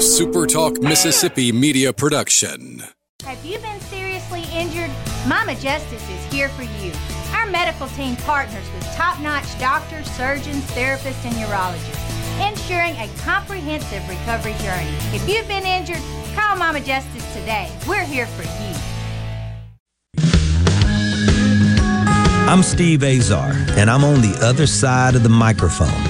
a Super Talk Mississippi media production. Have you been seriously injured? Mama Justice is here for you. Our medical team partners with top-notch doctors, surgeons, therapists, and urologists, ensuring a comprehensive recovery journey. If you've been injured, call Mama Justice today. We're here for you. I'm Steve Azar, and I'm on the other side of the microphone,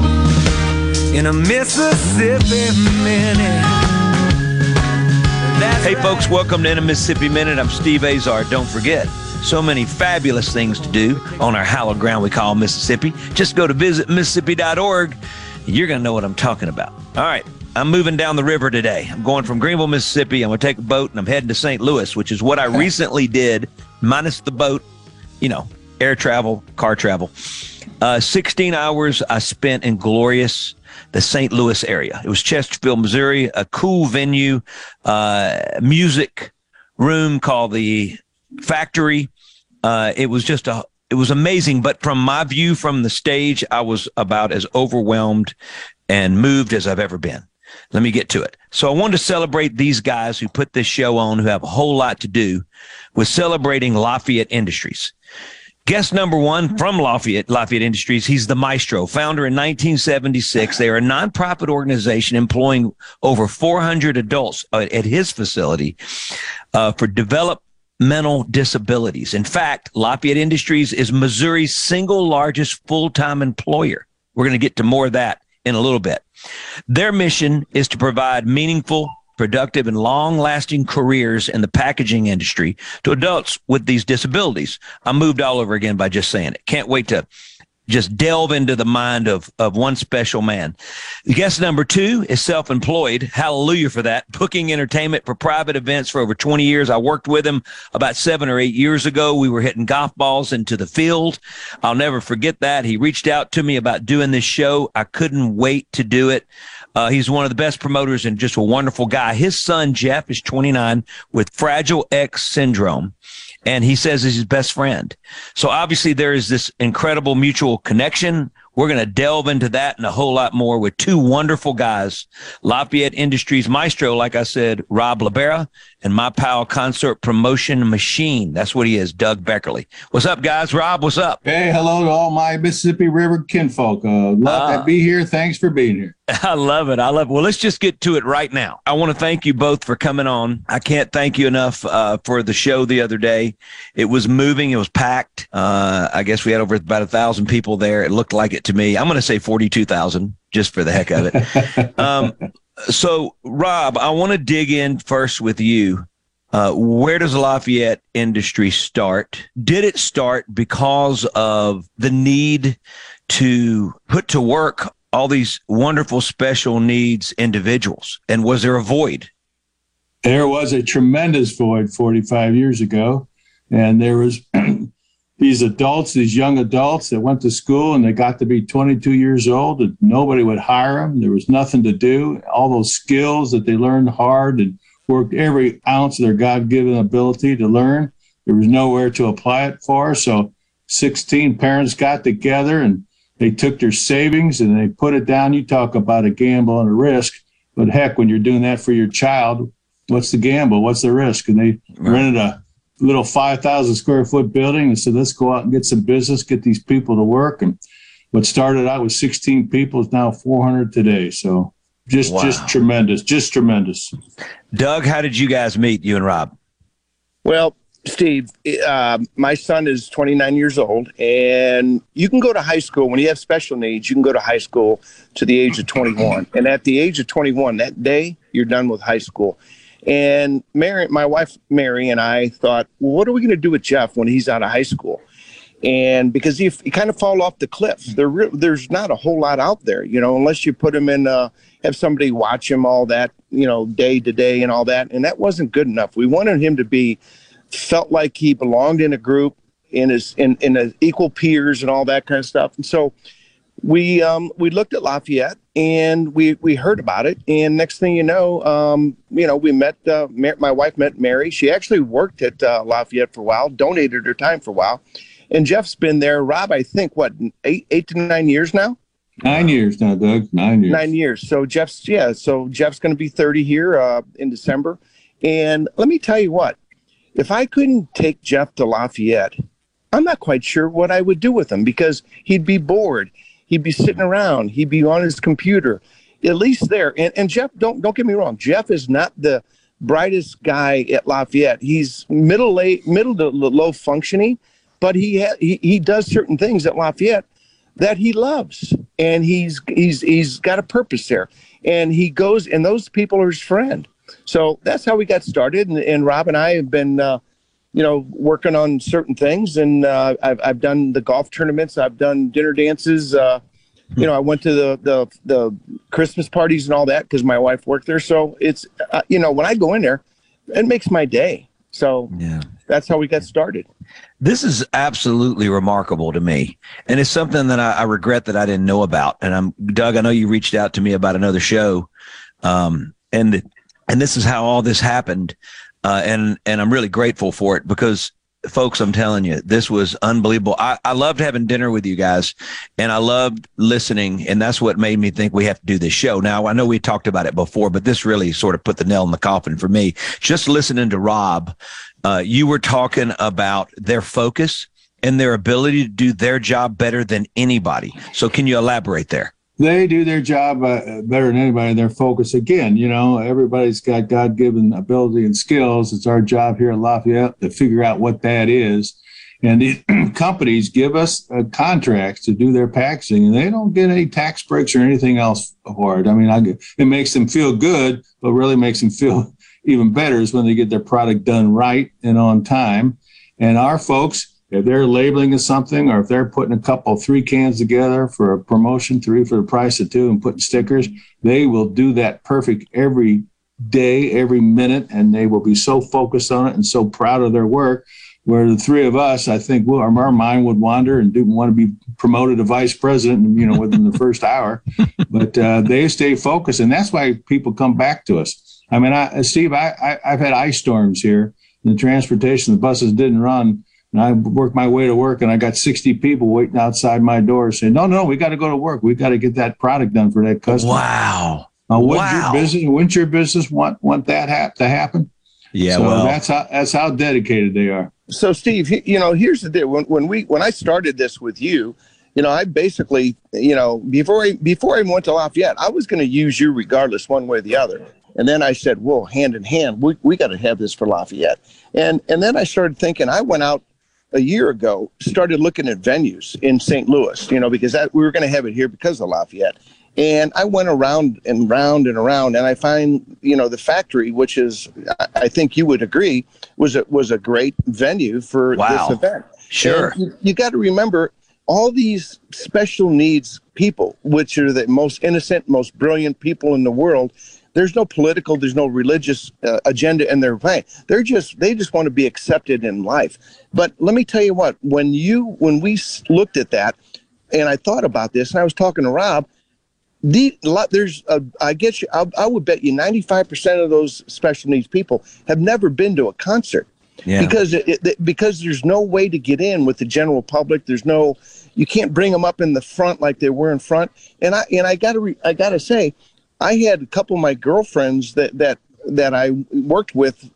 goes, baby. In a Mississippi Minute. Hey, folks, welcome to In a Mississippi Minute. I'm Steve Azar. Don't forget, so many fabulous things to do on our hallowed ground we call Mississippi. Just go to visit Mississippi.org. You're going to know what I'm talking about. All right, I'm moving down the river today. I'm going from Greenville, Mississippi. I'm going to take a boat, and I'm heading to St. Louis, which is what I recently did, minus the boat, you know, air travel, car travel. 16 hours I spent in glorious the St. Louis area. It was Chesterfield, Missouri, a cool venue, music room called the Factory. It was amazing. But from my view from the stage, I was about as overwhelmed and moved as I've ever been. Let me get to it. So I wanted to celebrate these guys who put this show on, who have a whole lot to do with celebrating Lafayette Industries. Guest number one from Lafayette Industries, he's the maestro, founder in 1976. They are a nonprofit organization employing over 400 adults at his facility for developmental disabilities. In fact, Lafayette Industries is Missouri's single largest full-time employer. We're going to get to more of that in a little bit. Their mission is to provide meaningful, productive, and long-lasting careers in the packaging industry to adults with these disabilities. I moved all over again by just saying it. Can't wait to just delve into the mind of one special man. Guest number two is self-employed. Hallelujah for that. Booking entertainment for private events for over 20 years. I worked with him about 7 or 8 years ago. We were hitting golf balls into the field. I'll never forget that. He reached out to me about doing this show. I couldn't wait to do it. He's one of the best promoters and just a wonderful guy. His son, Jeff, is 29 with Fragile X syndrome, and he says he's his best friend. So obviously there is this incredible mutual connection. We're going to delve into that and a whole lot more with two wonderful guys, Lafayette Industries maestro, like I said, Rob Labera, and my pal, concert promotion machine. That's what he is, Doug Beckerley. What's up, guys? Rob, what's up? Hey, hello to all my Mississippi River kinfolk. Love to be here. Thanks for being here. I love it. I love it. Well, let's just get to it right now. I want to thank you both for coming on. I can't thank you enough for the show the other day. It was moving. It was packed. I guess we had over about 1,000 people there. It looked like it to me. I'm going to say 42,000 just for the heck of it. So, Rob, I want to dig in first with you. Where does Lafayette Industry start? Did it start because of the need to put to work all these wonderful special needs individuals? And was there a void? There was a tremendous void 45 years ago. And there was these adults, these young adults that went to school and they got to be 22 years old and nobody would hire them. There was nothing to do. All those skills that they learned hard and worked every ounce of their God-given ability to learn, there was nowhere to apply it for. So 16 parents got together and they took their savings and they put it down. You talk about a gamble and a risk, but heck, when you're doing that for your child, what's the gamble? What's the risk? And they rented a little 5,000 square foot building and said, let's go out and get some business, get these people to work. And what started out with 16 people is now 400 today. So just tremendous. Doug, how did you guys meet, you and Rob? Well, Steve, my son is 29 years old, and you can go to high school. When you have special needs, you can go to high school to the age of 21. And at the age of 21, that day, you're done with high school. And Mary, my wife, Mary, and I thought, well, what are we going to do with Jeff when he's out of high school? And because he kind of fall off the cliff. There's not a whole lot out there, you know, unless you put him in, have somebody watch him all that, you know, day to day and all that. And that wasn't good enough. We wanted him to be, felt like he belonged in a group, in his equal peers and all that kind of stuff. And so we looked at Lafayette, and we heard about it. And next thing you know, we met, my wife met Mary. She actually worked at Lafayette for a while, donated her time for a while. And Jeff's been there, Rob, I think, what, eight to 9 years now? 9 years now, Doug. 9 years. 9 years. So Jeff's going to be 30 here in December. And let me tell you what, if I couldn't take Jeff to Lafayette, I'm not quite sure what I would do with him, because he'd be bored. He'd be sitting around. He'd be on his computer, at least there. And Jeff, don't get me wrong, Jeff is not the brightest guy at Lafayette. He's middle to low functioning. But he does certain things at Lafayette that he loves, and he's got a purpose there, and he goes, and those people are his friend. So that's how we got started, and Rob and I have been, you know, working on certain things, and I've done the golf tournaments, I've done dinner dances, you know, I went to the Christmas parties and all that because my wife worked there. So it's you know, when I go in there, it makes my day. So yeah. That's how we got started. This is absolutely remarkable to me. And it's something that I regret that I didn't know about. And Doug, I know you reached out to me about another show. And this is how all this happened. And I'm really grateful for it, because folks, I'm telling you, this was unbelievable. I loved having dinner with you guys, and I loved listening. And that's what made me think we have to do this show. Now, I know we talked about it before, but this really sort of put the nail in the coffin for me. Just listening to Rob, you were talking about their focus and their ability to do their job better than anybody. So can you elaborate there? They do their job better than anybody, and their focus. Again, you know, everybody's got God-given ability and skills. It's our job here at Lafayette to figure out what that is. And these companies give us contracts to do their packaging, and they don't get any tax breaks or anything else for it. I mean, it makes them feel good, but really makes them feel even better is when they get their product done right and on time. And our folks, if they're labeling something, or if they're putting three cans together for a promotion, three for the price of two, and putting stickers, they will do that perfect every day, every minute, and they will be so focused on it and so proud of their work, where the three of us, I think, our mind would wander and didn't want to be promoted to vice president, you know, within the first hour. But they stay focused, and that's why people come back to us. I mean, Steve, I've had ice storms here, and the transportation, the buses didn't run. And I worked my way to work, and I got 60 people waiting outside my door saying, no, we got to go to work. We've got to get that product done for that customer. Wow. Wouldn't your business want that to happen? Yeah, so that's how dedicated they are. So, Steve, you know, here's the deal. When I started this with you, you know, I basically, you know, before I went to Lafayette, I was going to use you regardless one way or the other. And then I said, well, hand in hand, we got to have this for Lafayette. And then I started thinking, I went out a year ago, started looking at venues in St. Louis, you know, because we were going to have it here because of Lafayette. And I went around and round and around, and I find, you know, the Factory, which is, I think you would agree, was a great venue for this event. Sure. And you got to remember all these special needs people, which are the most innocent, most brilliant people in the world. There's no political, there's no religious agenda in their way. They just want to be accepted in life. But let me tell you what, when we looked at that, and I thought about this, and I was talking to Rob, I would bet you 95% of those special needs people have never been to a concert. Yeah. Because there's no way to get in with the general public. You can't bring them up in the front like they were in front. And I gotta say, I had a couple of my girlfriends that I worked with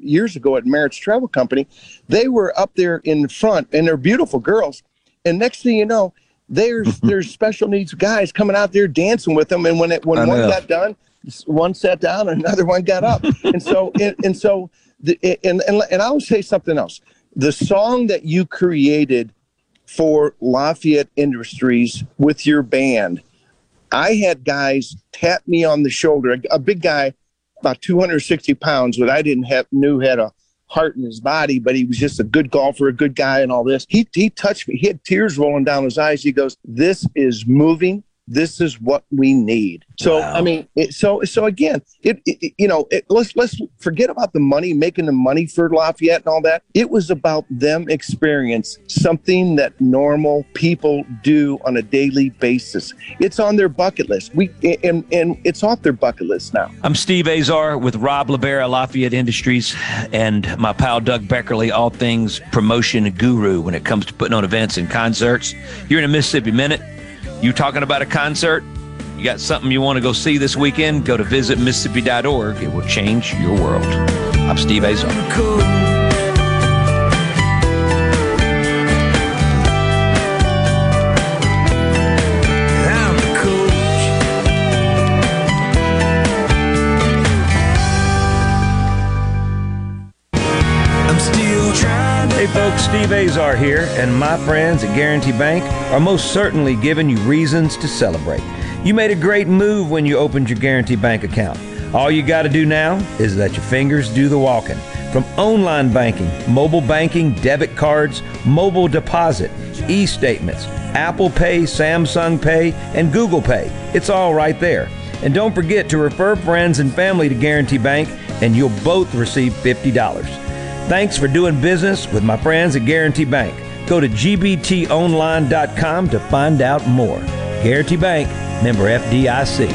years ago at Merritt's Travel Company. They were up there in front, and they're beautiful girls. And next thing you know, there's special needs guys coming out there dancing with them. And when one got done, one sat down, and another one got up. And so And I'll say something else. The song that you created for Lafayette Industries with your band, I had guys tap me on the shoulder, a big guy, about 260 pounds, that I didn't have, knew had a heart in his body, but he was just a good golfer, a good guy and all this. He touched me. He had tears rolling down his eyes. He goes, "This is moving. This is what we need." So, wow. I mean, let's forget about the money, making the money for Lafayette and all that. It was about them experience something that normal people do on a daily basis. It's on their bucket list. And it's off their bucket list now. I'm Steve Azar with Rob Labera, Lafayette Industries, and my pal Doug Beckerley, all things promotion guru when it comes to putting on events and concerts. You're in a Mississippi Minute. You talking about a concert? You got something you want to go see this weekend? Go to visitmississippi.org. It will change your world. I'm Steve Azar. Hey folks, Steve Azar here, and my friends at Guaranty Bank are most certainly giving you reasons to celebrate. You made a great move when you opened your Guaranty Bank account. All you got to do now is let your fingers do the walking. From online banking, mobile banking, debit cards, mobile deposit, e-statements, Apple Pay, Samsung Pay, and Google Pay. It's all right there. And don't forget to refer friends and family to Guaranty Bank, and you'll both receive $50. Thanks for doing business with my friends at Guaranty Bank. Go to GBTonline.com to find out more. Guaranty Bank, member FDIC.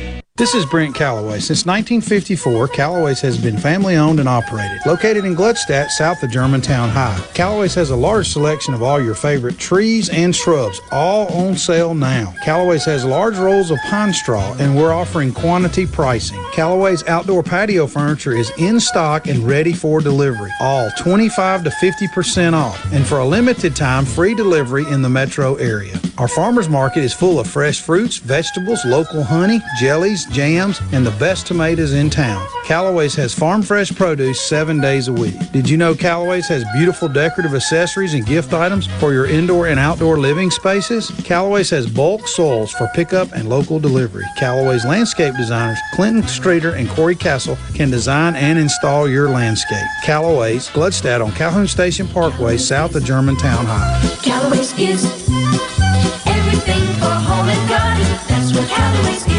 This is Brent Callaway. Since 1954, Callaway's has been family-owned and operated. Located in Gluckstadt, south of Germantown High, Callaway's has a large selection of all your favorite trees and shrubs, all on sale now. Callaway's has large rolls of pine straw, and we're offering quantity pricing. Callaway's outdoor patio furniture is in stock and ready for delivery, all 25 to 50% off, and for a limited time, free delivery in the metro area. Our farmers market is full of fresh fruits, vegetables, local honey, jellies, jams, and the best tomatoes in town. Callaway's has farm fresh produce 7 days a week. Did you know Callaway's has beautiful decorative accessories and gift items for your indoor and outdoor living spaces? Callaway's has bulk soils for pickup and local delivery. Callaway's landscape designers Clinton Streeter and Corey Castle can design and install your landscape. Callaway's, Gluckstadt on Calhoun Station Parkway, south of Germantown High. Callaway's is everything for home and garden. That's what Callaway's is.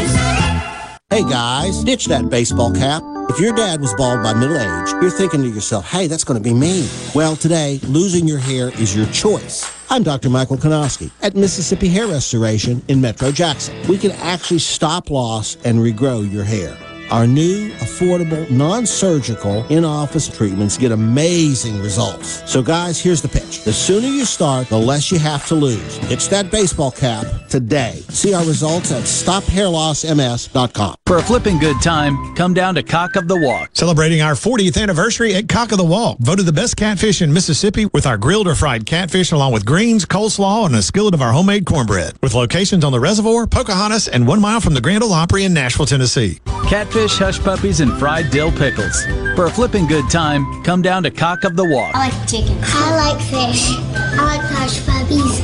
Hey guys, ditch that baseball cap. If your dad was bald by middle age, you're thinking to yourself, hey, that's going to be me. Well, today, losing your hair is your choice. I'm Dr. Michael Konoski at Mississippi Hair Restoration in Metro Jackson. We can actually stop loss and regrow your hair. Our new, affordable, non-surgical, in-office treatments get amazing results. So guys, here's the pitch. The sooner you start, the less you have to lose. It's that baseball cap today. See our results at StopHairLossMS.com. For a flipping good time, come down to Cock of the Walk. Celebrating our 40th anniversary at Cock of the Walk. Voted the best catfish in Mississippi with our grilled or fried catfish along with greens, coleslaw, and a skillet of our homemade cornbread. With locations on the Reservoir, Pocahontas, and 1 mile from the Grand Ole Opry in Nashville, Tennessee. Catfish, hush puppies, and fried dill pickles. For a flipping good time, come down to Cock of the Walk. I like chicken. I like fish. I like hush puppies.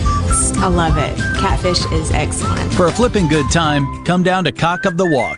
I love it. Catfish is excellent. For a flipping good time, come down to Cock of the Walk.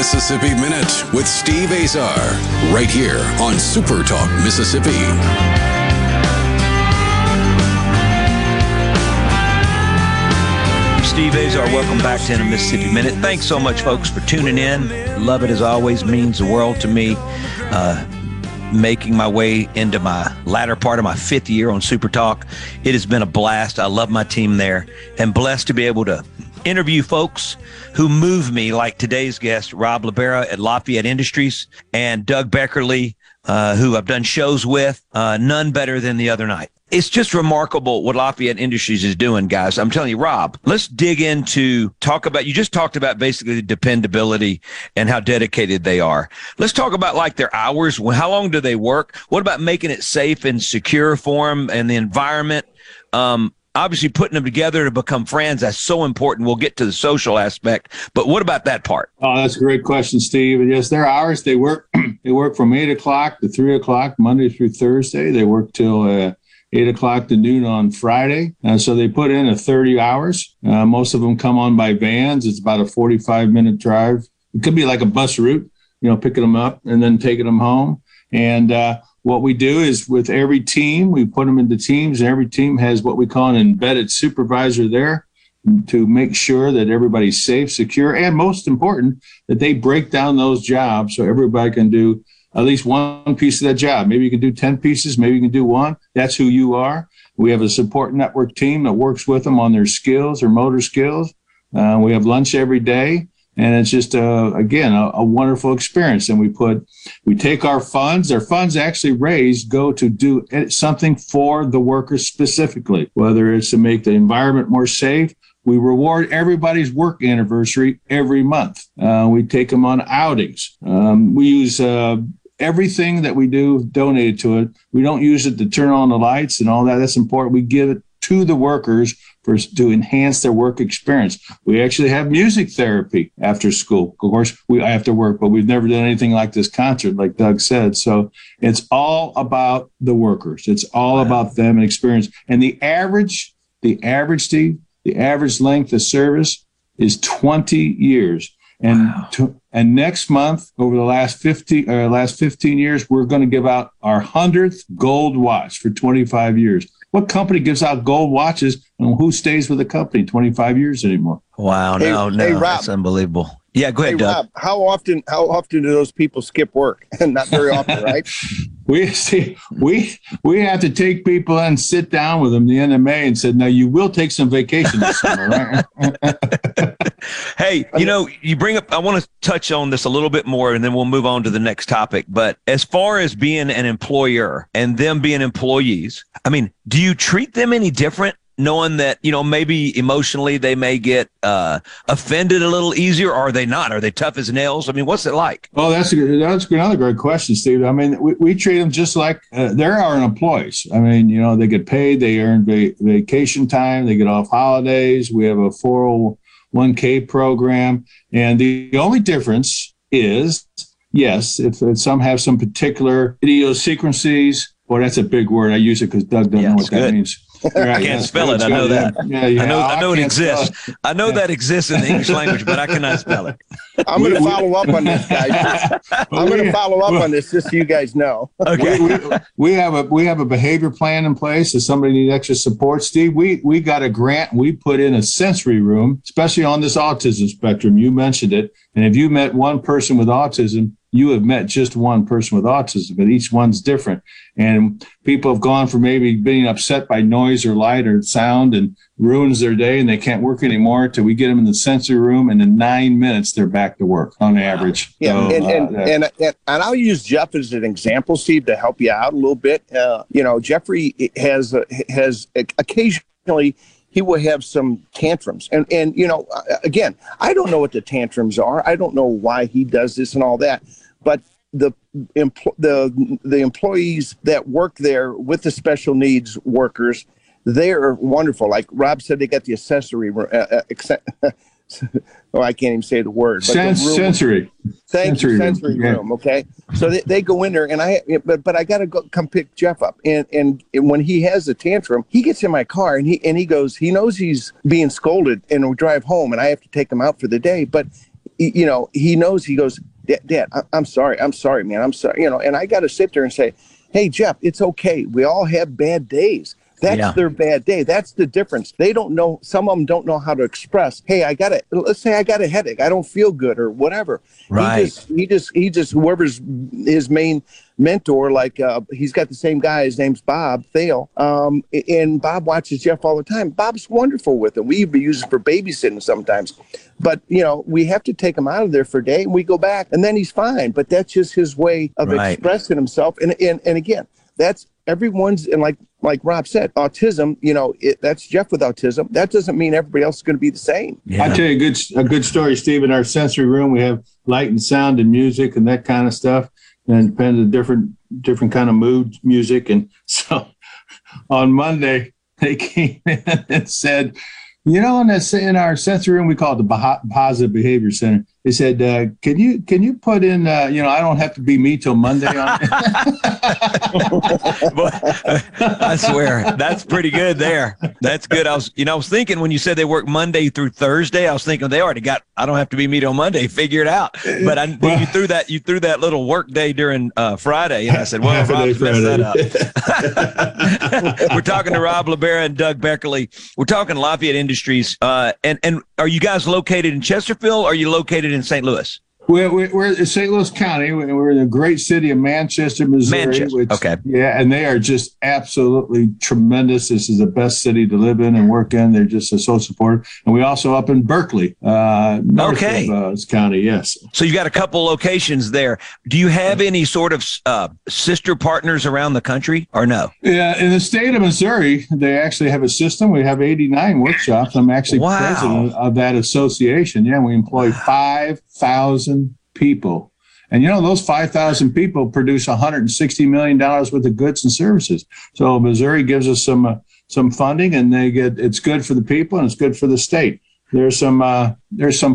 Mississippi Minute with Steve Azar, right here on Super Talk Mississippi. I'm Steve Azar. Welcome back to Mississippi Minute. Thanks so much, folks, for tuning in. Love it as always. Means the world to me. Making my way into my latter part of my fifth year on Super Talk. It has been a blast. I love my team there and blessed to be able to interview folks who move me, like today's guest, Rob Labera at Lafayette Industries, and Doug Beckerley, who I've done shows with, none better than the other night. It's just remarkable what Lafayette Industries is doing, guys. I'm telling you, Rob, let's dig into, you just talked about basically dependability and how dedicated they are. Let's talk about like their hours. How long do they work? What about making it safe and secure for them and the environment? Obviously, putting them together to become friends, that's so important. We'll get to the social aspect, but what about that part? Oh, that's a great question, Steve. Yes, their hours, they work from 8 o'clock to 3 o'clock, Monday through Thursday. They work till 8 o'clock to noon on Friday. So they put in a 30 hours. Most of them come on by vans. It's about a 45-minute drive. It could be like a bus route, you know, picking them up and then taking them home. And what we do is with every team, we put them into teams, and every team has what we call an embedded supervisor there to make sure that everybody's safe, secure, and most important, that they break down those jobs so everybody can do at least one piece of that job. Maybe you can do 10 pieces, maybe you can do one. That's who you are. We have a support network team that works with them on their skills, their motor skills. We have lunch every day. And it's just, again, a wonderful experience. And we take our funds. Our funds actually raised go to do something for the workers specifically, whether it's to make the environment more safe. We reward everybody's work anniversary every month. We take them on outings. We use everything that we do donated to it. We don't use it to turn on the lights and all that. That's important. We give it to the workers to enhance their work experience. We actually have music therapy after school. Of course, we have to work, but we've never done anything like this concert, like Doug said. So it's all about the workers. It's all about them and experience. And the average length of service is 20 years. And and next month, over the last 15 years, we're going to give out our 100th gold watch for 25 years. What company gives out gold watches, and who stays with the company 25 years anymore? Wow, that's unbelievable. Yeah, go ahead, Doug. Rob, how often do those people skip work? Not very often, right? We have to take people and sit down with them, the NMA, and said, now you will take some vacation this summer, right? Hey, you know, you bring up, I want to touch on this a little bit more, and then we'll move on to the next topic. But as far as being an employer and them being employees, I mean, do you treat them any different? Knowing that, you know, maybe emotionally they may get offended a little easier, or are they not? Are they tough as nails? I mean, what's it like? Well, that's another great question, Steve. I mean, we treat them just like they're our employees. I mean, you know, they get paid, they earn vacation time, they get off holidays. We have a 401k program. And the only difference is, yes, if some have some particular idiosyncrasies, boy, that's a big word. I use it because Doug doesn't know what that means. Right, I can't spell it. I know that. I know it exists. I know that exists in the English language, but I cannot spell it. I'm going to follow up on this, guys. I'm going to follow up on this just so you guys know. Okay. We have a behavior plan in place. If somebody needs extra support, Steve, we got a grant. We put in a sensory room, especially on this autism spectrum. You mentioned it. And if you met one person with autism, you have met just one person with autism, but each one's different. And people have gone from maybe being upset by noise or light or sound and ruins their day and they can't work anymore till we get them in the sensory room, and in 9 minutes, they're back to work on average. Yeah, so, and I'll use Jeff as an example, Steve, to help you out a little bit. You know, Jeffrey has occasionally, he will have some tantrums. And, you know, again, I don't know what the tantrums are. I don't know why he does this and all that. But the employees that work there with the special needs workers, they're wonderful. Like Rob said, they got the accessory room. I can't even say the word. But sensory room. Okay, so they go in there, and I gotta come pick Jeff up, and when he has a tantrum, he gets in my car, and he goes, he knows he's being scolded, and we drive home, and I have to take him out for the day, but you know, he knows, he goes, Dad, I'm sorry, man. I'm sorry. You know, and I got to sit there and say, hey, Jeff, it's okay. We all have bad days. That's their bad day. That's the difference. They don't know. Some of them don't know how to express, hey, let's say I got a headache. I don't feel good or whatever. Right. He just, whoever's his main mentor, like he's got the same guy, his name's Bob Thale, and Bob watches Jeff all the time. Bob's wonderful with him. We even use it for babysitting sometimes, but you know, we have to take him out of there for a day and we go back and then he's fine, but that's just his way of expressing himself. And again, that's everyone's, and like Rob said, autism, you know, that's Jeff with autism. That doesn't mean everybody else is going to be the same. Yeah. I'll tell you a good story, Steve. In our sensory room, we have light and sound and music and that kind of stuff. And depending on different kind of mood music. And so on Monday, they came in and said, you know, in our sensory room, we call it the Positive Behavior Center. They said, can you put in, you know, I don't have to be me till Monday. I swear, that's pretty good there. That's good. I was thinking when you said they work Monday through Thursday, I was thinking they already got, I don't have to be me till Monday, figure it out. But you threw that little work day during Friday, and I said, well, Rob's messed that up. We're talking to Rob Labera and Doug Beckerley. We're talking Lafayette Industries. And are you guys located in Chesterfield? Or are you located in St. Louis? We're in St. Louis County. We're in the great city of Manchester, Missouri. Yeah, and they are just absolutely tremendous. This is the best city to live in and work in. They're just so supportive. And we also up in Berkeley, north of county, yes. So you've got a couple locations there. Do you have any sort of sister partners around the country or no? Yeah, in the state of Missouri, they actually have a system. We have 89 workshops. I'm actually president of that association. Yeah, we employ 5,000 people. And you know, those 5,000 people produce $160 million worth of goods and services. So Missouri gives us some funding, and it's good for the people and it's good for the state. There's some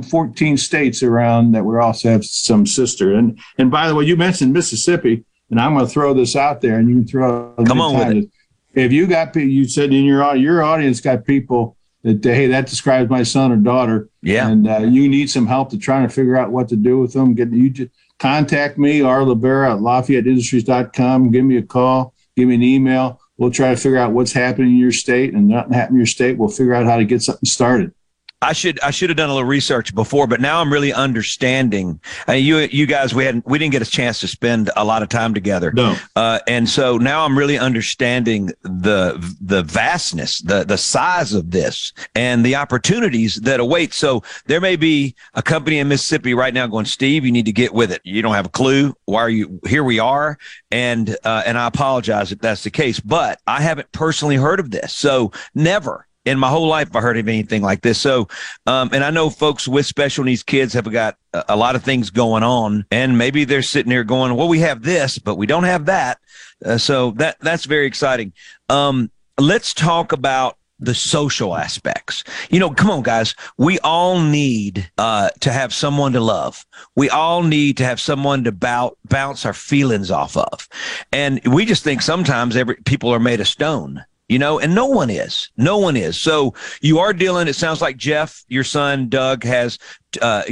14 states around that we also have some sister. And by the way, you mentioned Mississippi, and I'm going to throw this out there, and you can throw it. Come on with it. If you got, you said in your audience got people that, hey, that describes my son or daughter. Yeah. And you need some help to trying to figure out what to do with them. Contact me, R. Labera at LafayetteIndustries.com. Give me a call. Give me an email. We'll try to figure out what's happening in your state, and nothing happening in your state, we'll figure out how to get something started. I should have done a little research before, but now I'm really understanding. You guys, we didn't get a chance to spend a lot of time together. No. And so now I'm really understanding the vastness, the size of this, and the opportunities that await. So there may be a company in Mississippi right now going, Steve, you need to get with it. You don't have a clue. Why are you here? We are, and I apologize if that's the case, but I haven't personally heard of this, so never. In my whole life, I heard of anything like this. So, and I know folks with special needs kids have got a lot of things going on, and maybe they're sitting there going, well, we have this, but we don't have that. So that's very exciting. Let's talk about the social aspects. You know, come on, guys. We all need to have someone to love. We all need to have someone to bounce our feelings off of. And we just think sometimes people are made of stone. You know, and no one is. So you are dealing, it sounds like Jeff, your son, Doug,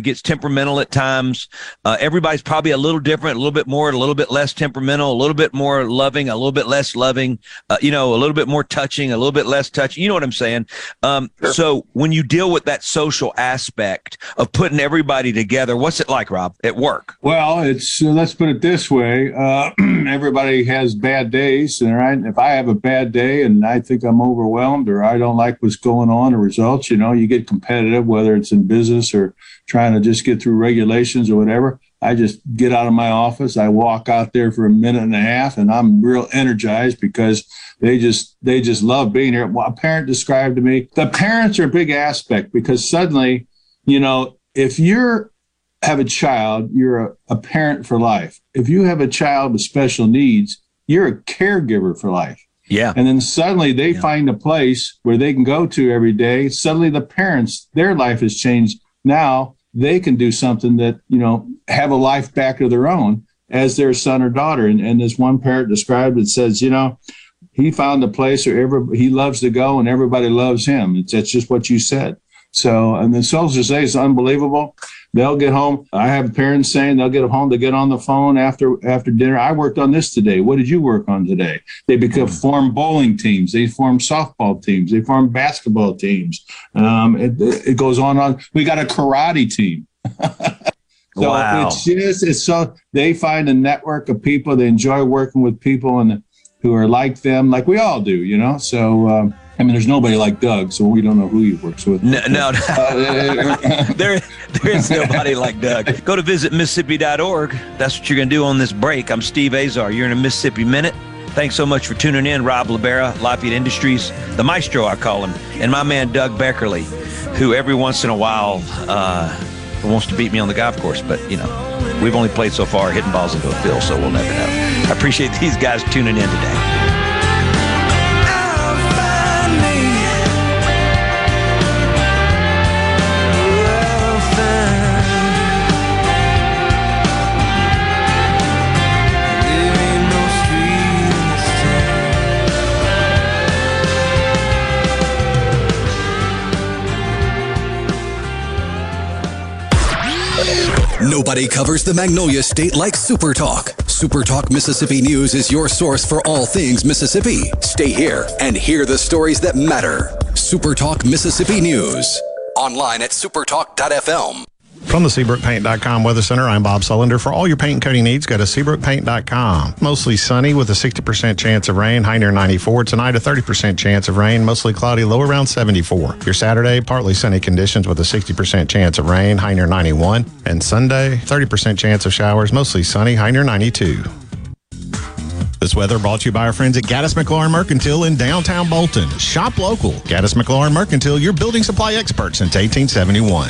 gets temperamental at times. Everybody's probably a little different, a little bit more, a little bit less temperamental, a little bit more loving, a little bit less loving, you know, a little bit more touching, a little bit less touching. You know what I'm saying? Sure. So when you deal with that social aspect of putting everybody together, what's it like, Rob, at work? Well, let's put it this way. Everybody has bad days. And right? If I have a bad day and I think I'm overwhelmed or I don't like what's going on or results, you know, you get competitive, whether it's in business or trying to just get through regulations or whatever. I just get out of my office. I walk out there for a minute and a half, and I'm real energized because they just love being here. Well, a parent described to me, the parents are a big aspect because suddenly, you know, if you have a child, you're a parent for life. If you have a child with special needs, you're a caregiver for life. Yeah. And then suddenly they find a place where they can go to every day. Suddenly the parents, their life has changed. Now they can do something that, you know, have a life back of their own as their son or daughter. And this one parent described it, says, you know, he found a place where he loves to go and everybody loves him. That's just what you said. So, and the sales just say it's unbelievable. They'll get home. I have parents saying they'll get home. They get on the phone after dinner. I worked on this today. What did you work on today? They form bowling teams. They form softball teams. They form basketball teams. It goes on. We got a karate team. So wow. It's so they find a network of people. They enjoy working with people and who are like them, like we all do, you know? So, I mean, there's nobody like Doug, so we don't know who he works with. No. There is nobody like Doug. Go to visitmississippi.org. That's what you're going to do on this break. I'm Steve Azar. You're in a Mississippi Minute. Thanks so much for tuning in. Rob Labera, Lafayette Industries, the maestro, I call him, and my man, Doug Beckerley, who every once in a while wants to beat me on the golf course. But, you know, we've only played so far hitting balls into a field, so we'll never know. I appreciate these guys tuning in today. Nobody covers the Magnolia State like Super Talk. Super Talk Mississippi News is your source for all things Mississippi. Stay here and hear the stories that matter. Super Talk Mississippi News. Online at supertalk.fm. From the SeabrookPaint.com Weather Center, I'm Bob Sullender. For all your paint and coating needs, go to SeabrookPaint.com. Mostly sunny with a 60% chance of rain, high near 94. Tonight, a 30% chance of rain, mostly cloudy, low around 74. Your Saturday, partly sunny conditions with a 60% chance of rain, high near 91. And Sunday, 30% chance of showers, mostly sunny, high near 92. This weather brought to you by our friends at Gaddis McLaurin Mercantile in downtown Bolton. Shop local. Gaddis McLaurin Mercantile, your building supply expert since 1871.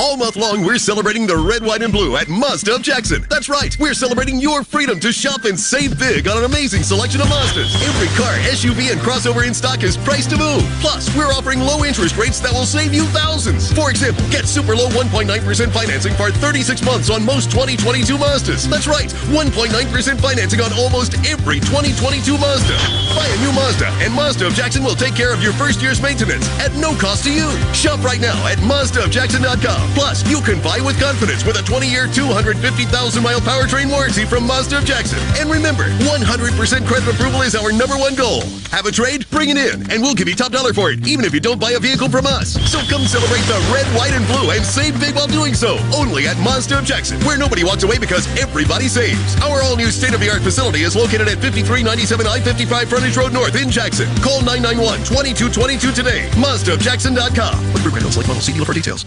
All month long, we're celebrating the red, white, and blue at Mazda of Jackson. That's right. We're celebrating your freedom to shop and save big on an amazing selection of Mazdas. Every car, SUV, and crossover in stock is priced to move. Plus, we're offering low interest rates that will save you thousands. For example, get super low 1.9% financing for 36 months on most 2022 Mazdas. That's right. 1.9% financing on almost every 2022 Mazda. Buy a new Mazda, and Mazda of Jackson will take care of your first year's maintenance at no cost to you. Shop right now at MazdaofJackson.com. Plus, you can buy with confidence with a 20-year, 250,000-mile powertrain warranty from Mazda of Jackson. And remember, 100% credit approval is our number one goal. Have a trade? Bring it in, and we'll give you top dollar for it, even if you don't buy a vehicle from us. So come celebrate the red, white, and blue and save big while doing so, only at Mazda of Jackson, where nobody walks away because everybody saves. Our all-new state-of-the-art facility is located at 5397 I-55 Frontage Road North in Jackson. Call 991-2222 today. MazdaofJackson.com. Look for credits like model. See dealer for details.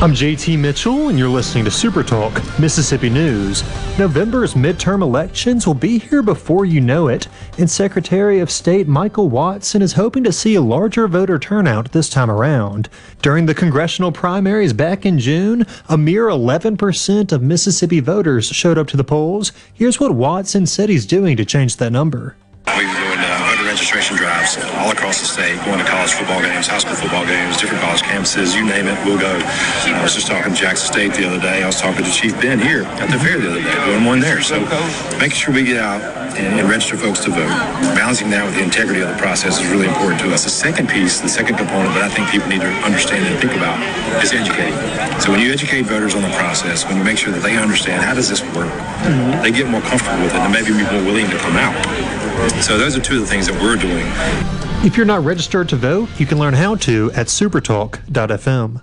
I'm JT Mitchell, and you're listening to Super Talk Mississippi News. November's midterm elections will be here before you know it, and Secretary of State Michael Watson is hoping to see a larger voter turnout this time around. During the congressional primaries back in June, a mere 11% of Mississippi voters showed up to the polls. Here's what Watson said he's doing to change that number. We've been doing registration drives all across the state, going to college football games, high school football games, different college campuses, you name it, we'll go. I was just talking to Jackson State the other day. I was talking to Chief Ben here at the fair the other day, doing one there. So making sure we get out and register folks to vote. Balancing that with the integrity of the process is really important to us. The second piece, the second component that I think people need to understand and think about is educating. So when you educate voters on the process, when you make sure that they understand how does this work, they get more comfortable with it and maybe be more willing to come out. So those are two of the things that we're doing. If you're not registered to vote, you can learn how to at Supertalk.fm.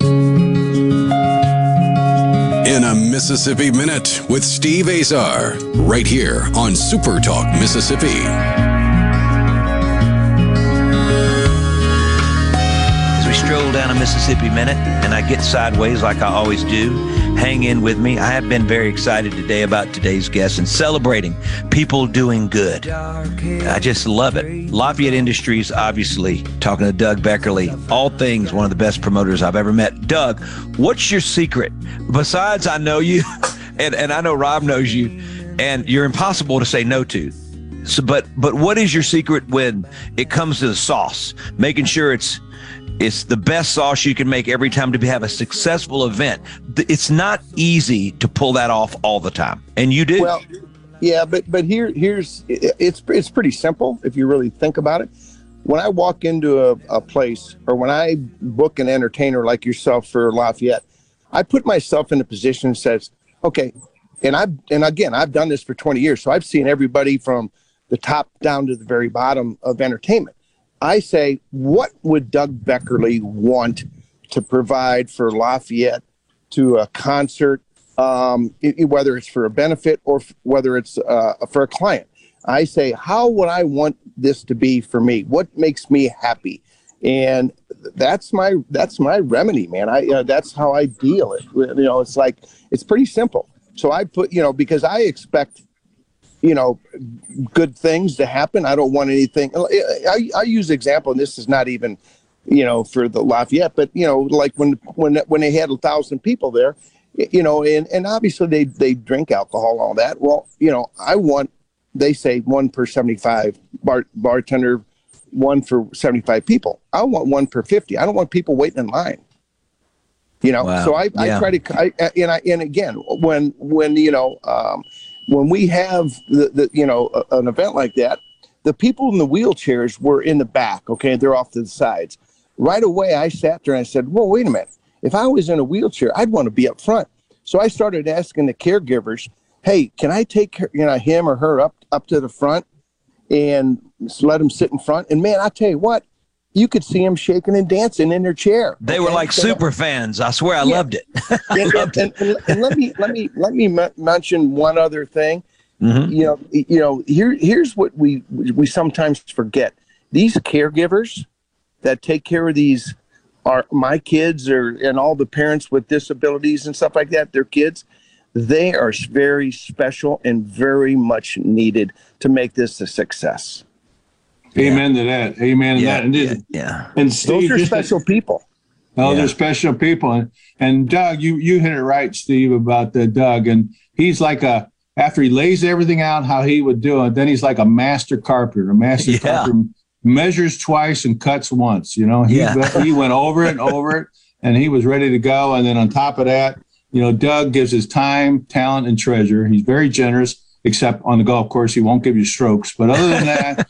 In a Mississippi Minute with Steve Azar, right here on Super Talk Mississippi. As we stroll down a Mississippi Minute, and I get sideways like I always do, hang in with me. I have been very excited today about today's guest and celebrating people doing good. I just love it. Lafayette Industries, obviously, talking to Doug Beckerley, all things one of the best promoters I've ever met. Doug, what's your secret? Besides, I know you, and I know Rob knows you, and you're impossible to say no to. So, but what is your secret when it comes to the sauce? Making sure it's the best sauce you can make every time to have a successful event. It's not easy to pull that off all the time, and you do. Well, yeah, but here's it's pretty simple if you really think about it. When I walk into a place, or when I book an entertainer like yourself for Lafayette, I put myself in a position that says, okay, and again, I've done this for 20 years, so I've seen everybody from the top down to the very bottom of entertainment. I say, what would Doug Beckerley want to provide for Lafayette to a concert, whether it's for a benefit or whether it's for a client? I say, how would I want this to be for me? What makes me happy? And that's my remedy, man. That's how I deal it. You know, it's like, it's pretty simple. So I put, because I expect, good things to happen. I don't want anything. I use example, and this is not even, for the Lafayette, but like when they had 1,000 people there, and obviously they drink alcohol, all that. Well, they say one per 75 bartender, one for 75 people. I want one per 50. I don't want people waiting in line. Wow. So I try to, and again, when we have an event like that, the people in the wheelchairs were in the back, okay? They're off to the sides. Right away, I sat there and I said, well, wait a minute. If I was in a wheelchair, I'd want to be up front. So I started asking the caregivers, hey, can I take him or her up to the front and let him sit in front? And, man, I tell you what, you could see them shaking and dancing in their chair. They were like super fans. I swear, I loved it. And let me mention one other thing. Mm-hmm. Here's what we sometimes forget. These caregivers that take care of these are my kids, and all the parents with disabilities and stuff like that. Their kids, they are very special and very much needed to make this a success. Amen to that. Amen to that. And, and Steve, those are special people. Oh, they're special people. And Doug, you hit it right, Steve, about the Doug. And he's like a, after he lays everything out, how he would do it, then he's like a master carpenter, carpenter measures twice and cuts once. You know, he went over it and over it, and he was ready to go. And then on top of that, you know, Doug gives his time, talent, and treasure. He's very generous, except on the golf course, he won't give you strokes. But other than that,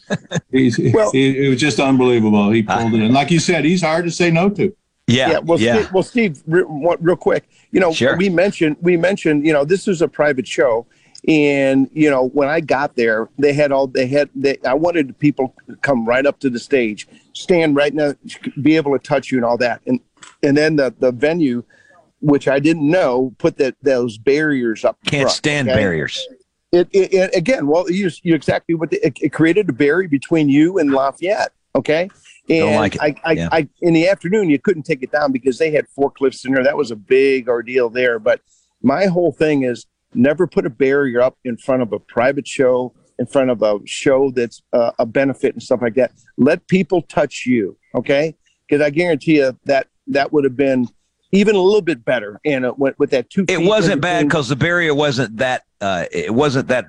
it was just unbelievable. He pulled it in. Like you said, he's hard to say no to. Steve, real quick, you know, we mentioned, you know, this is a private show. And, you know, when I got there, I wanted people to come right up to the stage, stand right now, be able to touch you and all that. And then the venue, which I didn't know, put those barriers up. Barriers. You're exactly what it created a barrier between you and Lafayette. Okay. And I in the afternoon, you couldn't take it down because they had forklifts in there. That was a big ordeal there. But my whole thing is never put a barrier up in front of a private show, in front of a show that's a benefit and stuff like that. Let people touch you. Okay. Because I guarantee you that would have been even a little bit better. And it went with that 2 feet. It wasn't bad because the barrier wasn't that, it wasn't that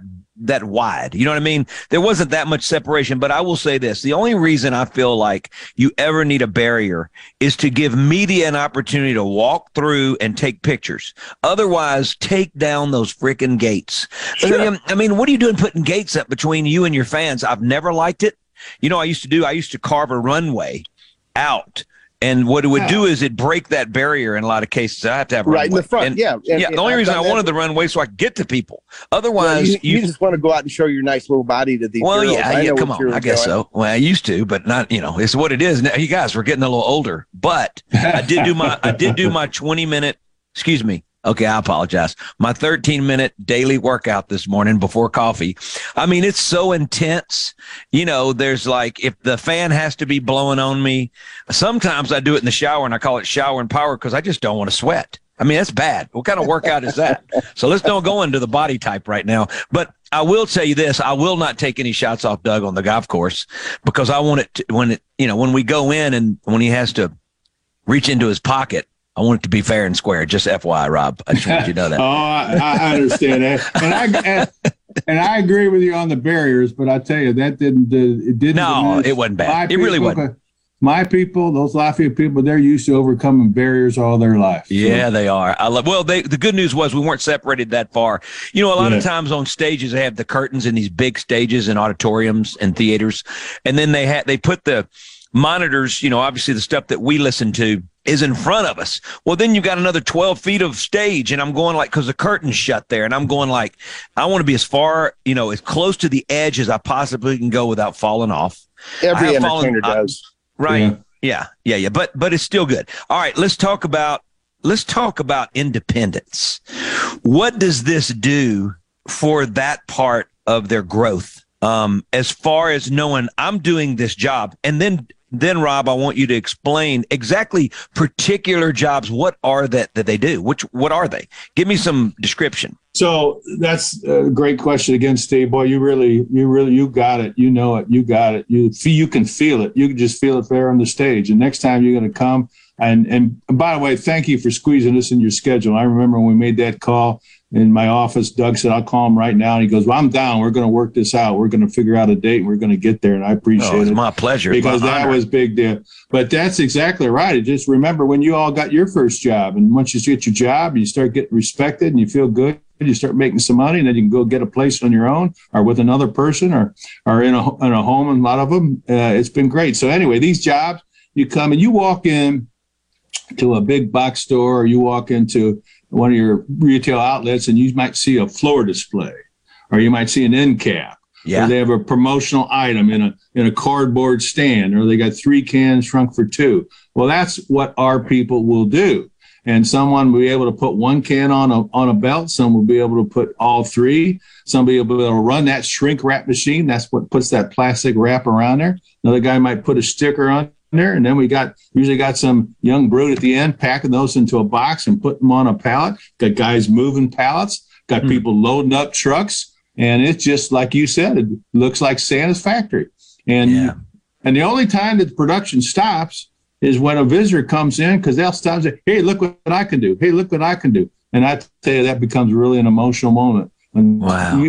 wide. You know what I mean? There wasn't that much separation, but I will say this. The only reason I feel like you ever need a barrier is to give media an opportunity to walk through and take pictures. Otherwise, take down those freaking gates. Sure. I mean, what are you doing putting gates up between you and your fans? I've never liked it. You know, I used to carve a runway out. And what it would do is it break that barrier in a lot of cases. I have to have a runway. In the front. The only reason I wanted the runway so I could get to people. Otherwise, you just want to go out and show your nice little body to the girls. Come on. I guess so. Well, I used to, but not. You know, it's what it is. Now, you guys, we're getting a little older, but I did do my 20-minute. Excuse me. Okay, I apologize. My 13-minute daily workout this morning before coffee. I mean, it's so intense. You know, there's like, if the fan has to be blowing on me, sometimes I do it in the shower and I call it shower and power because I just don't want to sweat. I mean, that's bad. What kind of workout is that? So let's don't go into the body type right now. But I will tell you this. I will not take any shots off Doug on the golf course because I want it to, when we go in and when he has to reach into his pocket, I want it to be fair and square. Just FYI, Rob. I just want you to know that. I understand that, and I agree with you on the barriers. But I tell you, that didn't. It didn't. No, diminish. It wasn't bad. It really wasn't. My people, those Lafayette people, they're used to overcoming barriers all their life. So. Yeah, they are. The good news was we weren't separated that far. You know, a lot of times on stages they have the curtains in these big stages and auditoriums and theaters, and then they put the monitors. You know, obviously the stuff that we listen to is in front of us. Well, then you've got another 12 feet of stage, and I'm going like, because the curtain's shut there, and I'm going like, I want to be as far, you know, as close to the edge as I possibly can go without falling off. Every entertainer does. Right. Yeah. But it's still good. All right. Let's talk about independence. What does this do for that part of their growth? As far as knowing I'm doing this job, and then Rob, I want you to explain exactly particular jobs. What are that they do? What are they? Give me some description. So that's a great question again, Steve. Boy, you really, you got it. You know it. You got it. You can feel it. You can just feel it there on the stage. And next time you're going to come. And by the way, thank you for squeezing this in your schedule. I remember when we made that call in my office, Doug said, I'll call him right now. And he goes, well, I'm down. We're going to work this out. We're going to figure out a date and we're going to get there. And I appreciate it. It's my pleasure. Because that was big deal. But that's exactly right. It just remember when you all got your first job, and once you get your job, you start getting respected and you feel good. You start making some money, and then you can go get a place on your own or with another person or in a home. And a lot of them, it's been great. So anyway, these jobs, you come and you walk in to a big box store, or you walk into one of your retail outlets and you might see a floor display, or you might see an end cap. Yeah. Or they have a promotional item in a cardboard stand, or they got 3 cans shrunk for 2. Well, that's what our people will do. And someone will be able to put 1 can on a belt. Some will be able to put all 3. Some will be able to run that shrink wrap machine. That's what puts that plastic wrap around there. Another guy might put a sticker on there, and then we usually got some young brute at the end packing those into a box and putting them on a pallet. Got guys moving pallets, got people loading up trucks, and it's just like you said, it looks like Santa's factory. And And the only time that the production stops is when a visitor comes in, because they'll stop and say, hey, look what I can do. Hey, look what I can do. And I tell you, that becomes really an emotional moment. And wow.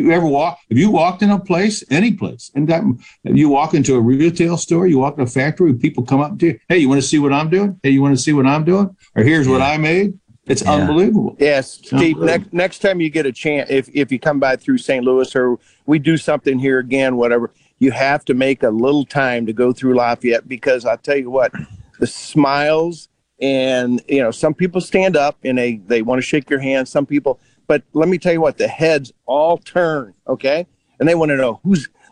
If you walked in a place, any place, and that, if you walk into a retail store, you walk in a factory, people come up to you, hey, you want to see what I'm doing? Hey, you want to see what I'm doing? Or here's what I made. It's unbelievable. Yes, Steve, next time you get a chance, if you come by through St. Louis or we do something here again, whatever, you have to make a little time to go through Lafayette, because I'll tell you what, the smiles and, you know, some people stand up and they want to shake your hand, some people, but let me tell you what, the heads all turn, okay? And they want to know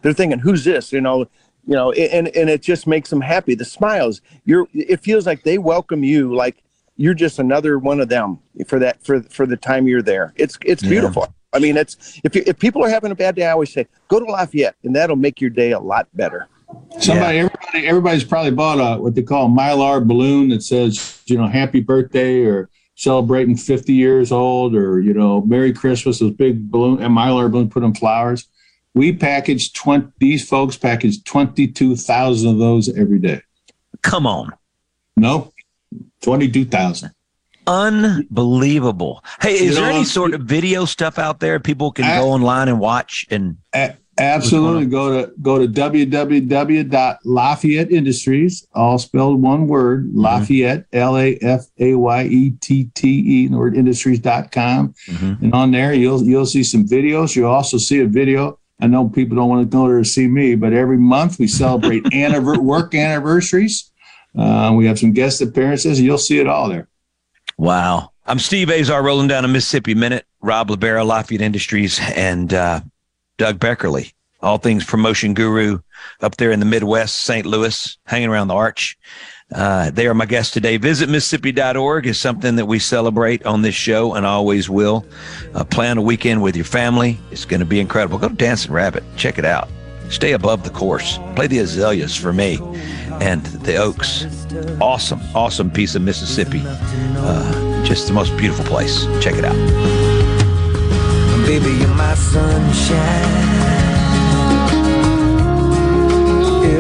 they're thinking, who's this, you know, and it just makes them happy. The smiles, it feels like they welcome you like you're just another one of them for the time you're there. It's beautiful. Yeah. I mean, if people are having a bad day, I always say, go to Lafayette, and that'll make your day a lot better. Everybody's probably bought a, what they call a Mylar balloon that says, you know, happy birthday or celebrating 50 years old or, you know, Merry Christmas, those big balloon, a Mylar balloon put in flowers. These folks package 22,000 of those every day. Come on. No, 22,000. Unbelievable. Hey, is there any sort of video stuff out there people can go online and watch? And absolutely. Go to www.LafayetteIndustries, all spelled one word, Lafayette, Lafayette, and the word industries.com. Mm-hmm. And on there, you'll see some videos. You'll also see a video. I know people don't want to go there to see me, but every month we celebrate work anniversaries. We have some guest appearances. You'll see it all there. Wow. I'm Steve Azar, rolling down a Mississippi Minute. Rob Labera, Lafayette Industries, and Doug Beckerley, all things promotion guru up there in the Midwest, St. Louis, hanging around the arch. They are my guests today. Visit Mississippi.org is something that we celebrate on this show and always will. Plan a weekend with your family. It's going to be incredible. Go to Dancing Rabbit. Check it out. Stay above the course. Play the azaleas for me and the oaks. Awesome, awesome piece of Mississippi. Just the most beautiful place. Check it out. Baby, you're my sunshine.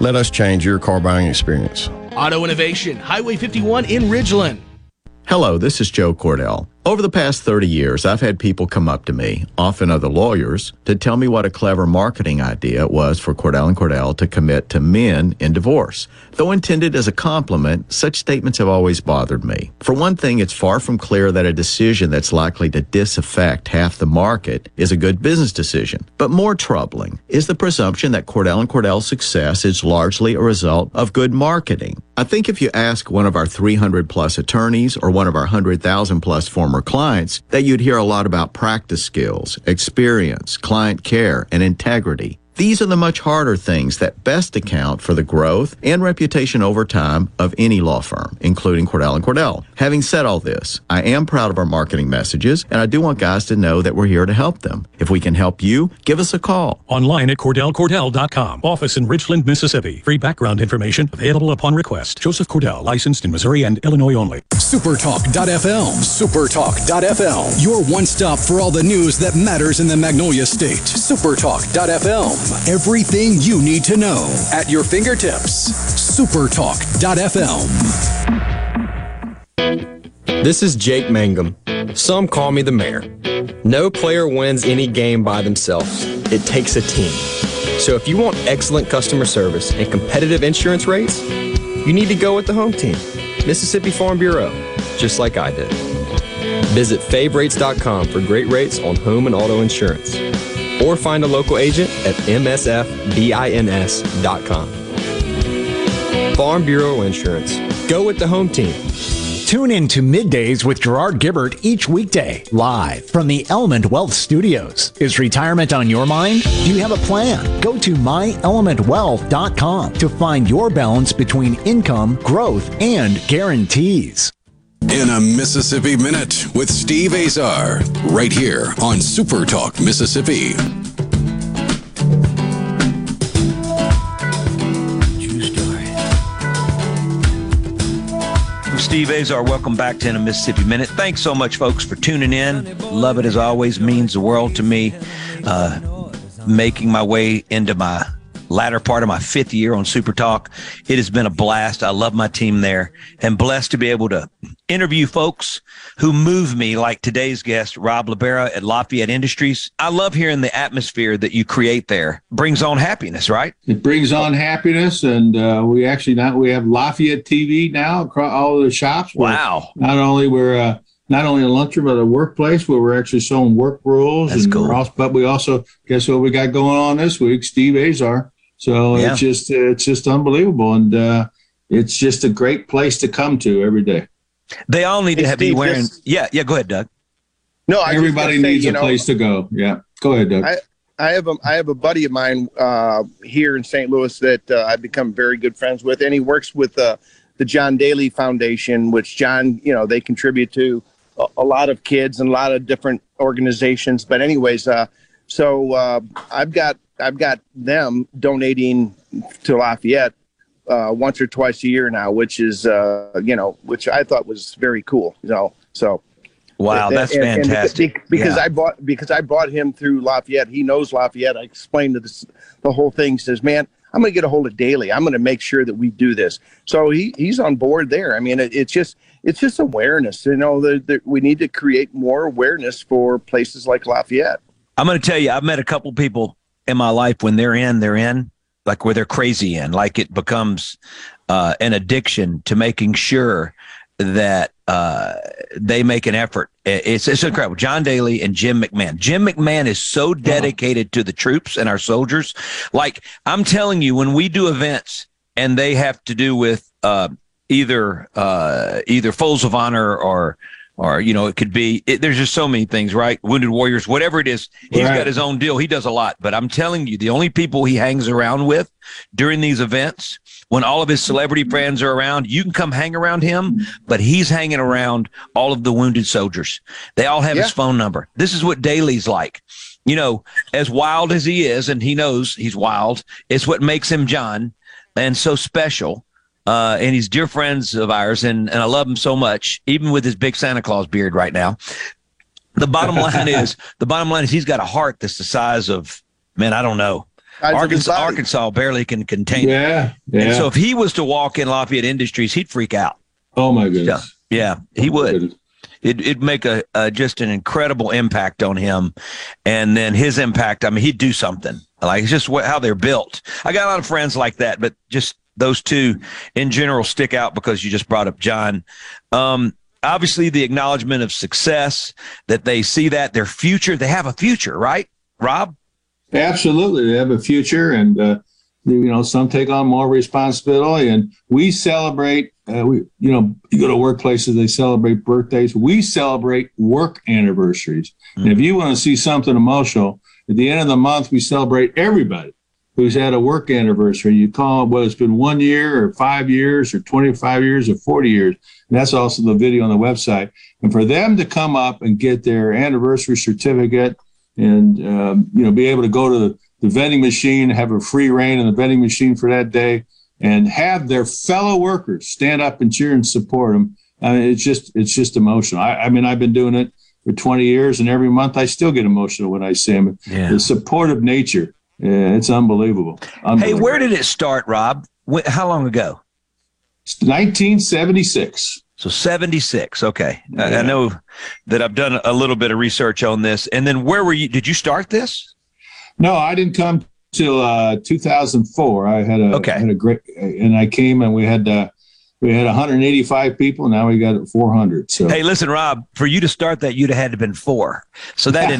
Let us change your car buying experience. Auto Innovation, Highway 51 in Ridgeland. Hello, this is Joe Cordell. Over the past 30 years, I've had people come up to me, often other lawyers, to tell me what a clever marketing idea it was for Cordell & Cordell to commit to men in divorce. Though intended as a compliment, such statements have always bothered me. For one thing, it's far from clear that a decision that's likely to disaffect half the market is a good business decision. But more troubling is the presumption that Cordell & Cordell's success is largely a result of good marketing. I think if you ask one of our 300-plus attorneys or one of our 100,000-plus former clients, that you'd hear a lot about practice skills, experience, client care, and integrity. These are the much harder things that best account for the growth and reputation over time of any law firm, including Cordell & Cordell. Having said all this, I am proud of our marketing messages, and I do want guys to know that we're here to help them. If we can help you, give us a call. Online at CordellCordell.com. Office in Richland, Mississippi. Free background information available upon request. Joseph Cordell, licensed in Missouri and Illinois only. Supertalk.fm. Supertalk.fm. Your one stop for all the news that matters in the Magnolia State. Supertalk.fm. Everything you need to know at your fingertips. Supertalk.fm. This is Jake Mangum. Some call me the mayor. No player wins any game by themselves. It takes a team. So if you want excellent customer service and competitive insurance rates, you need to go with the home team, Mississippi Farm Bureau, just like I did. Visit favrates.com for great rates on home and auto insurance. Or find a local agent at msfbins.com. Farm Bureau Insurance. Go with the home team. Tune in to Middays with Gerard Gibbert each weekday, live from the Element Wealth Studios. Is retirement on your mind? Do you have a plan? Go to myelementwealth.com to find your balance between income, growth, and guarantees. In a Mississippi Minute with Steve Azar, right here on Super Talk Mississippi. True story. I'm Steve Azar. Welcome back to In a Mississippi Minute. Thanks so much, folks, for tuning in. Love it as always. Means the world to me. Making my way into my latter part of my fifth year on Super Talk. It has been a blast. I love my team there and blessed to be able to interview folks who move me, like today's guest, Rob Labera at Lafayette Industries. I love hearing the atmosphere that you create there. Brings on happiness, right? It brings on happiness, and we have Lafayette TV now across all of the shops. Wow! Not only a lunchroom, but a workplace where we're actually showing work rules. That's cool. But we also, guess what we got going on this week? Steve Azar. So yeah. It's just unbelievable, and it's just a great place to come to every day. They all need to be wearing. Yeah. Go ahead, Doug. No, everybody needs a place to go. Yeah, go ahead, Doug. I have a buddy of mine here in St. Louis that I've become very good friends with, and he works with the John Daly Foundation, which they contribute to a lot of kids and a lot of different organizations. But anyways, I've got them donating to Lafayette once or twice a year now, which is, which I thought was very cool. Wow, that's fantastic. Because I bought him through Lafayette. He knows Lafayette. I explained the whole thing. Says, man, I'm going to get a hold of Daly. I'm going to make sure that we do this. So he's on board there. I mean, it's just awareness. We need to create more awareness for places like Lafayette. I'm going to tell you, I've met a couple people in my life when they're in, like where they're crazy in, like it becomes an addiction to making sure that they make an effort. It's incredible. John Daly and Jim McMahon. Jim McMahon is so dedicated to the troops and our soldiers. Like I'm telling you, when we do events and they have to do with either Foes of Honor or you know, it could be, there's just so many things, right? Wounded Warriors, whatever it is, he's got his own deal. He does a lot, but I'm telling you, the only people he hangs around with during these events, when all of his celebrity friends are around, you can come hang around him, but he's hanging around all of the wounded soldiers. They all have his phone number. This is what Daly's like. You know, as wild as he is, and he knows he's wild, it's what makes him John and so special. And he's dear friends of ours, and I love him so much, even with his big Santa Claus beard right now. The bottom line is he's got a heart that's the size of, man, I don't know. Arkansas barely can contain it. Yeah. And so if he was to walk in Lafayette Industries, he'd freak out. Oh my goodness. Yeah, he would. It'd make just an incredible impact on him. And then his impact, I mean, he'd do something. Like, it's just how they're built. I got a lot of friends like that, but just those two in general stick out because you just brought up John. Obviously, the acknowledgement of success, that they see that their future, they have a future, right, Rob? Absolutely. They have a future, and, you know, some take on more responsibility, and we celebrate, you know, you go to workplaces, they celebrate birthdays. We celebrate work anniversaries. Mm-hmm. And if you want to see something emotional, at the end of the month, we celebrate everybody who's had a work anniversary. You call it, whether it's been 1 year or 5 years or 25 years or 40 years. And that's also the video on the website. And for them to come up and get their anniversary certificate, and, you know, be able to go to the vending machine, have a free rein in the vending machine for that day, and have their fellow workers stand up and cheer and support them. I mean, it's just emotional. I mean, I've been doing it for 20 years, and every month I still get emotional when I see them. Yeah. The supportive nature, it's unbelievable. Hey, where did it start, Rob? How long ago? 1976. So 76. Okay. Yeah. I know that I've done a little bit of research on this. And then where were you? Did you start this? No, I didn't come till 2004. I had a great, and I came, and we had 185 people. Now we got 400. So hey, listen, Rob, for you to start that, you'd have had to been four. So hey,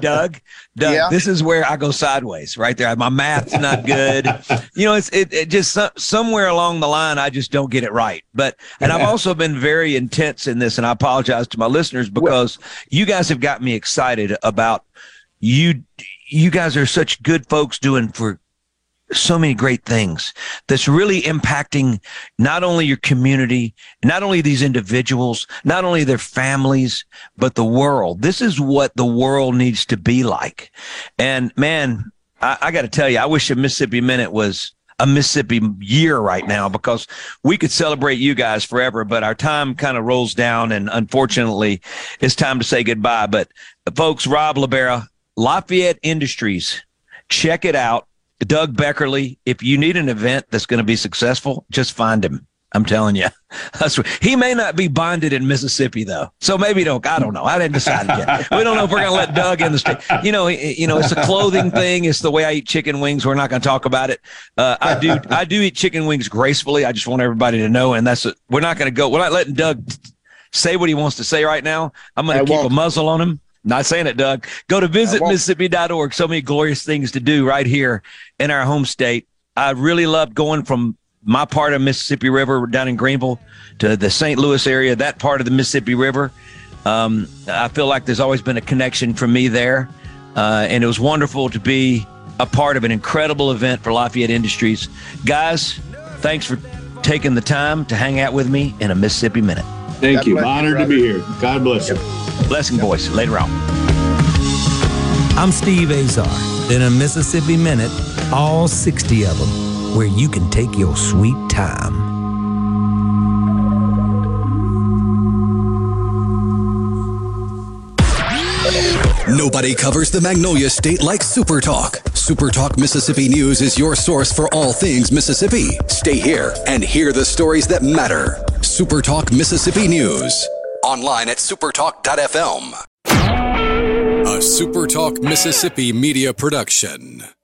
Doug, yeah. This is where I go sideways right there. My math's not good. You know, it's just somewhere along the line, I just don't get it right. But, and I've also been very intense in this, and I apologize to my listeners, because you guys have got me excited about you. You guys are such good folks doing for so many great things that's really impacting not only your community, not only these individuals, not only their families, but the world. This is what the world needs to be like. And man, I got to tell you, I wish a Mississippi Minute was a Mississippi year right now, because we could celebrate you guys forever, but our time kind of rolls down, and unfortunately it's time to say goodbye. But folks, Rob Labera, Lafayette Industries, check it out. Doug Beckerley, if you need an event that's going to be successful, just find him. I'm telling you. He may not be bonded in Mississippi, though. So maybe don't. I don't know. I didn't decide yet. We don't know if we're going to let Doug in the state. You know, it's a clothing thing. It's the way I eat chicken wings. We're not going to talk about it. I do eat chicken wings gracefully. I just want everybody to know. And we're not going to go. We're not letting Doug say what he wants to say right now. I'm going to keep a muzzle on him. Not saying it, Doug. Go to visitmississippi.org. So many glorious things to do right here in our home state. I really loved going from my part of Mississippi River down in Greenville to the St. Louis area, that part of the Mississippi River. I feel like there's always been a connection for me there. And it was wonderful to be a part of an incredible event for Lafayette Industries. Guys, thanks for taking the time to hang out with me in a Mississippi Minute. Thank you. Honored to be here. God bless you. Blessing, boys. Later on. I'm Steve Azar. In a Mississippi Minute, all 60 of them, where you can take your sweet time. Nobody covers the Magnolia State like Super Talk. Super Talk Mississippi News is your source for all things Mississippi. Stay here and hear the stories that matter. Super Talk Mississippi News. Online at Supertalk.fm. A Super Talk Mississippi media production.